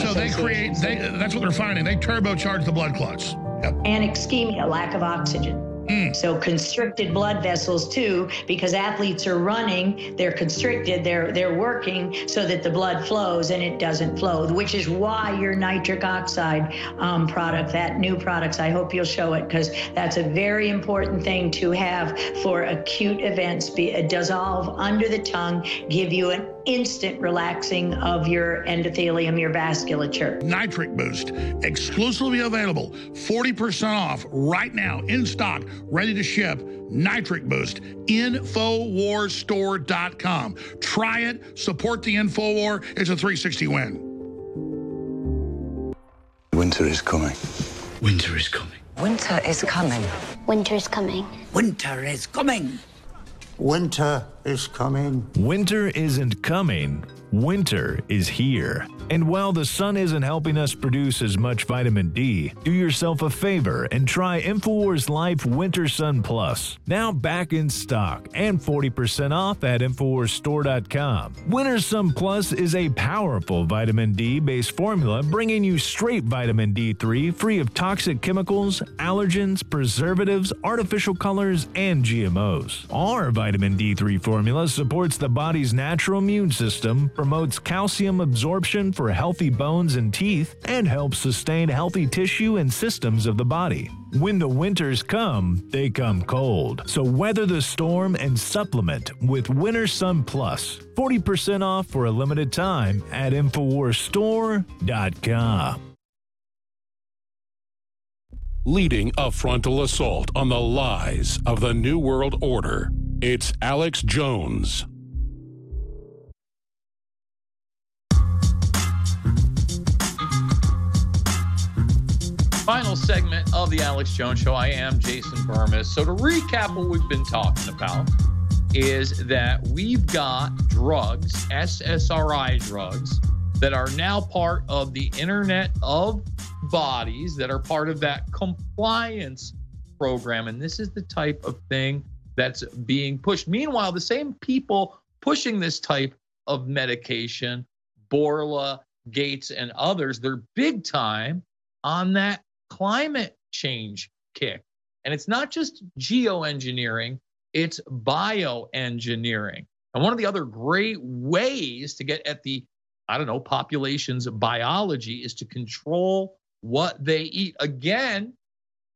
So they create, that's what they're finding. They turbocharge the blood clots. Yep. And ischemia, lack of oxygen. So constricted blood vessels too, because athletes are running, they're constricted, they're working so that the blood flows, and it doesn't flow, which is why your nitric oxide product, that new product, I hope you'll show it, because that's a very important thing to have for acute events. Dissolve under the tongue, give you an instant relaxing of your endothelium, your vasculature. Nitric Boost, exclusively available, 40% off right now, in stock, ready to ship. Nitric Boost, InfoWarsStore.com. Try it, support the InfoWar. It's a 360 win. Winter is coming. Winter is coming. Winter is coming. Winter is coming. Winter is coming. Winter is coming. Winter isn't coming. Winter is here. And while the sun isn't helping us produce as much vitamin D, do yourself a favor and try InfoWars Life Winter Sun Plus. Now back in stock and 40% off at InfoWarsStore.com. Winter Sun Plus is a powerful vitamin D-based formula bringing you straight vitamin D3 free of toxic chemicals, allergens, preservatives, artificial colors, and GMOs. Our vitamin D3 formula supports the body's natural immune system, promotes calcium absorption for healthy bones and teeth, and helps sustain healthy tissue and systems of the body. When the winters come, they come cold. So weather the storm and supplement with Winter Sun Plus. 40% off for a limited time at InfoWarsStore.com. Leading a frontal assault on the lies of the New World Order, it's Alex Jones. Final segment of the Alex Jones Show. I am Jason Bermas. So to recap what we've been talking about is that we've got drugs, SSRI drugs, that are now part of the Internet of Bodies, that are part of that compliance program. And this is the type of thing that's being pushed. Meanwhile, the same people pushing this type of medication, Bourla, Gates, and others, they're big time on that climate change kick. And it's not just geoengineering, it's bioengineering. And one of the other great ways to get at the, population's biology is to control what they eat, again,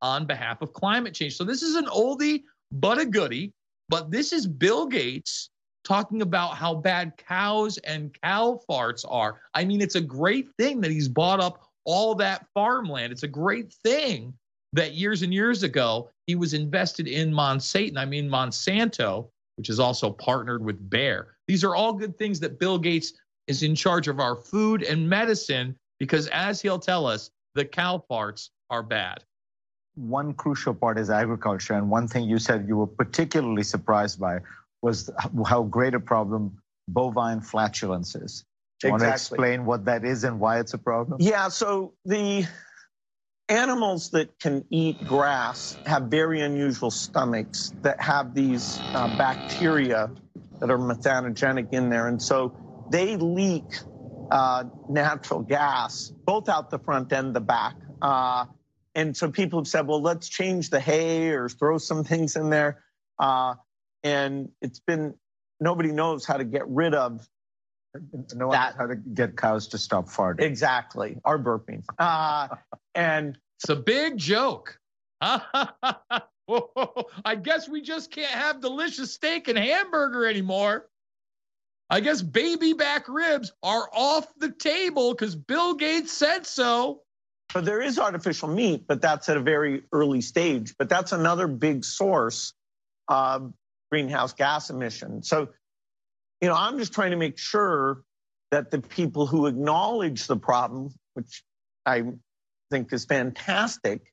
on behalf of climate change. So this is an oldie but a goodie, but this is Bill Gates talking about how bad cows and cow farts are. I mean, it's a great thing that he's bought up all that farmland. It's a great thing that years and years ago, he was invested in Monsanto, which is also partnered with Bayer. These are all good things that Bill Gates is in charge of our food and medicine, because as he'll tell us, the cow farts are bad. One crucial part is agriculture. And one thing you said you were particularly surprised by was how great a problem bovine flatulence is. Exactly. Want to explain what that is and why it's a problem? Yeah, so the animals that can eat grass have very unusual stomachs that have these bacteria that are methanogenic in there. And so they leak natural gas, both out the front and the back. And so people have said, well, let's change the hay or throw some things in there. And it's been, nobody knows how to get rid of that. How to get cows to stop farting. Exactly. Or burping. And it's a big joke. I guess we just can't have delicious steak and hamburger anymore. I guess baby back ribs are off the table because Bill Gates said so. But there is artificial meat, but that's at a very early stage. But that's another big source of greenhouse gas emissions. So, you know, I'm just trying to make sure that the people who acknowledge the problem, which I think is fantastic,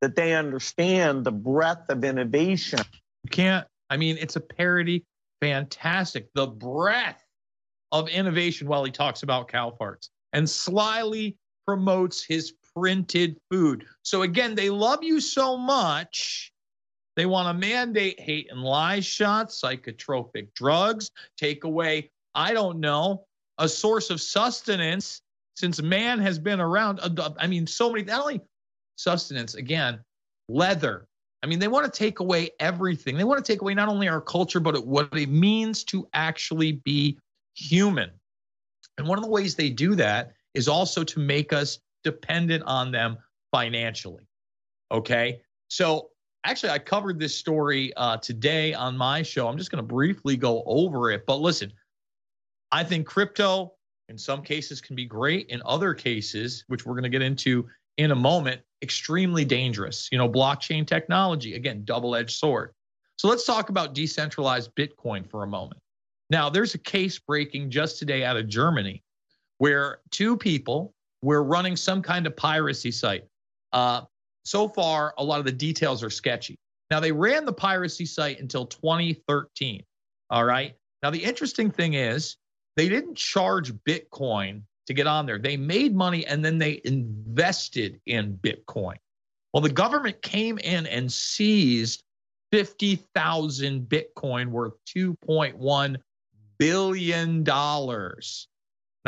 that they understand the breadth of innovation. You can't, I mean, it's a parody. Fantastic. The breadth of innovation while he talks about cow farts and slyly promotes his printed food. So again, they love you so much, they want to mandate hate and lie shots, psychotropic drugs, take away, I don't know, a source of sustenance since man has been around. I mean, so many, not only sustenance, again, leather. I mean, they want to take away everything. They want to take away not only our culture, but what it means to actually be human. And one of the ways they do that is also to make us dependent on them financially. Okay? So actually, I covered this story today on my show. I'm just going to briefly go over it. But listen, I think crypto in some cases can be great. In other cases, which we're going to get into in a moment, extremely dangerous. You know, blockchain technology, again, double-edged sword. So let's talk about decentralized Bitcoin for a moment. Now, there's a case breaking just today out of Germany where two people were running some kind of piracy site. So far, a lot of the details are sketchy. Now, they ran the piracy site until 2013, all right? Now, the interesting thing is they didn't charge Bitcoin to get on there. They made money and then they invested in Bitcoin. Well, the government came in and seized 50,000 Bitcoin worth $2.1 billion. Now,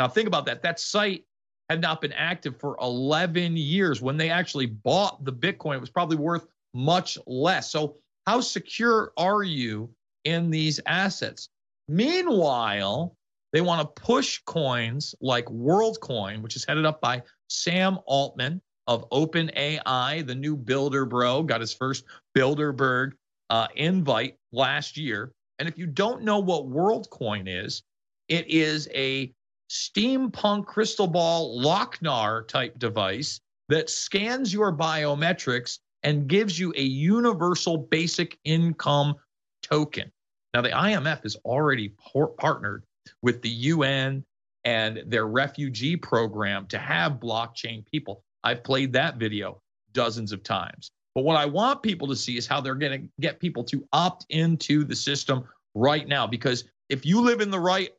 think about that. That site had not been active for 11 years. When they actually bought the Bitcoin, it was probably worth much less. So how secure are you in these assets? Meanwhile, they want to push coins like Worldcoin, which is headed up by Sam Altman of OpenAI, the new builder bro, got his first Bilderberg invite last year. And if you don't know what Worldcoin is, it is a steampunk crystal ball Lochnar type device that scans your biometrics and gives you a universal basic income token. Now, the IMF is already partnered with the UN and their refugee program to have blockchain people. I've played that video dozens of times. But what I want people to see is how they're going to get people to opt into the system right now. Because if you live in the right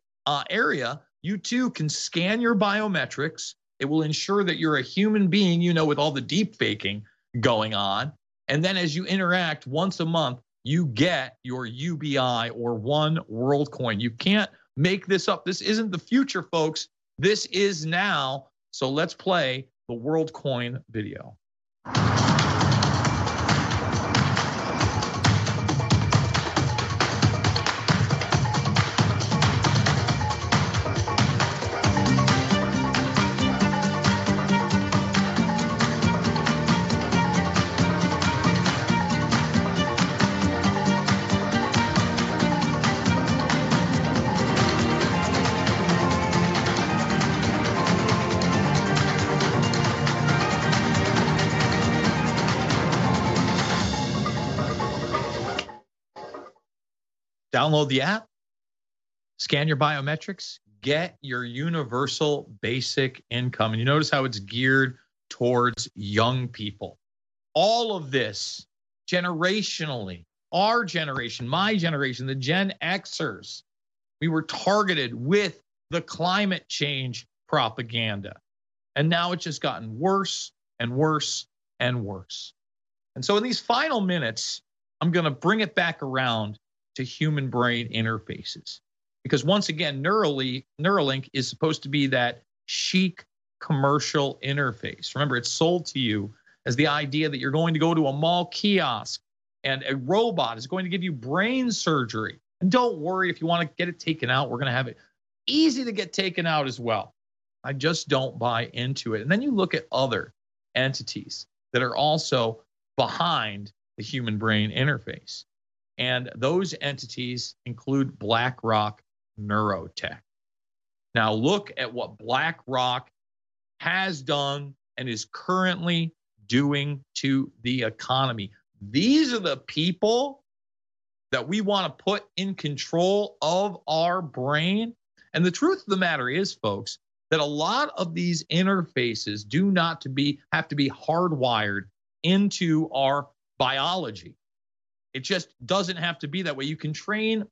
area, you too can scan your biometrics. It will ensure that you're a human being, you know, with all the deep faking going on. And then as you interact once a month, you get your UBI or one WorldCoin. You can't make this up. This isn't the future, folks. This is now. So let's play the WorldCoin video. Download the app, scan your biometrics, get your universal basic income. And you notice how it's geared towards young people. All of this generationally, our generation, my generation, the Gen Xers, we were targeted with the climate change propaganda. And now it's just gotten worse and worse and worse. And so in these final minutes, I'm going to bring it back around to human brain interfaces. Because once again, Neuralink is supposed to be that chic commercial interface. Remember, it's sold to you as the idea that you're going to go to a mall kiosk and a robot is going to give you brain surgery. And don't worry, if you want to get it taken out, we're going to have it easy to get taken out as well. I just don't buy into it. And then you look at other entities that are also behind the human brain interface. And those entities include BlackRock neurotech. Now look at what BlackRock has done and is currently doing to the economy. These are the people that we want to put in control of our brain. And the truth of the matter is, folks, that a lot of these interfaces do not have to be hardwired into our biology. It just doesn't have to be that way. You can train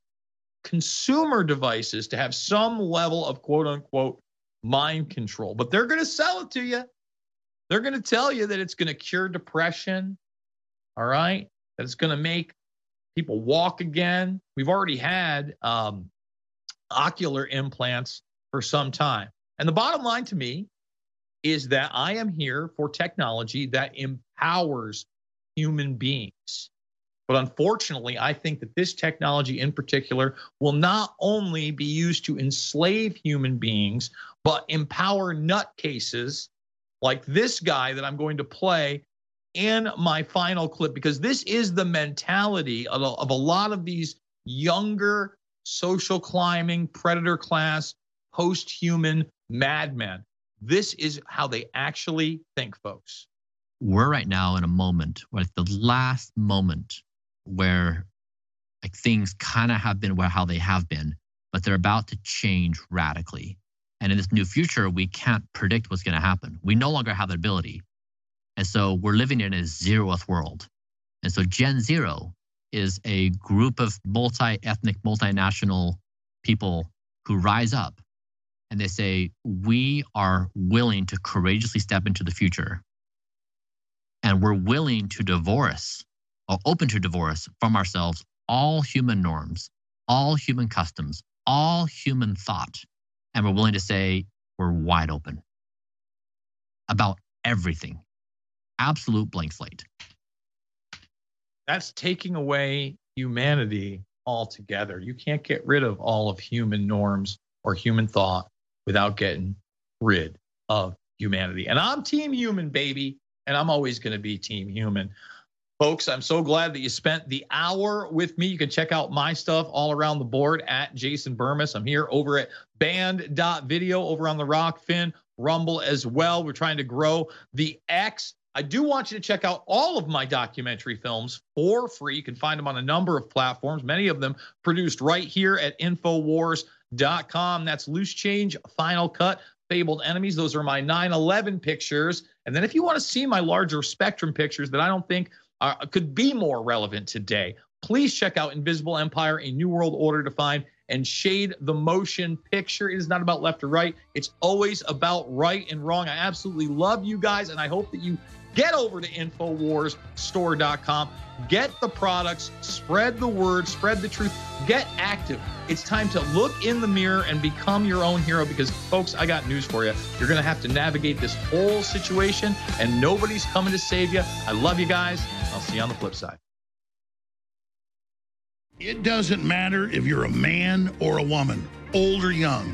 consumer devices to have some level of quote unquote mind control, but they're going to sell it to you. They're going to tell you that it's going to cure depression. All right. That it's going to make people walk again. We've already had ocular implants for some time. And the bottom line to me is that I am here for technology that empowers human beings. But unfortunately, I think that this technology in particular will not only be used to enslave human beings, but empower nutcases like this guy that I'm going to play in my final clip, because this is the mentality of a lot of these younger social climbing, predator class, post-human madmen. This is how they actually think, folks. We're right now in a moment where it's the last moment where like things kind of have been how they have been, but they're about to change radically. And in this new future, we can't predict what's going to happen. We no longer have the ability. And so we're living in a zeroth world. And so Gen Zero is a group of multi-ethnic, multinational people who rise up and they say, we are willing to courageously step into the future. And we're willing to divorce or open to divorce from ourselves all human norms, all human customs, all human thought. And we're willing to say we're wide open about everything. Absolute blank slate. That's taking away humanity altogether. You can't get rid of all of human norms or human thought without getting rid of humanity. And I'm team human, baby. And I'm always going to be team human. Folks, I'm so glad that you spent the hour with me. You can check out my stuff all around the board at Jason Bermas. I'm here over at band.video over on the Rockfin, Rumble as well. We're trying to grow the X. I do want you to check out all of my documentary films for free. You can find them on a number of platforms, many of them produced right here at InfoWars.com. That's Loose Change, Final Cut, Fabled Enemies. Those are my 9/11 pictures. And then if you want to see my larger spectrum pictures that I don't think could be more relevant today, please check out Invisible Empire, A New World Order Defined, and Shade the Motion Picture. It is not about left or right. It's always about right and wrong. I absolutely love you guys, and I hope that you get over to InfoWarsStore.com. Get the products, spread the word, spread the truth, get active. It's time to look in the mirror and become your own hero because, folks, I got news for you. You're going to have to navigate this whole situation, and nobody's coming to save you. I love you guys. I'll see you on the flip side. It doesn't matter if you're a man or a woman, old or young.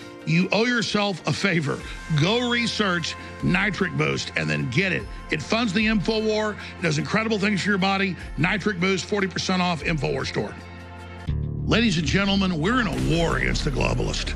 You owe yourself a favor. Go research Nitric Boost and then get it. It funds the InfoWar. It does incredible things for your body. Nitric Boost, 40% off, InfoWar Store. Ladies and gentlemen, we're in a war against the globalist,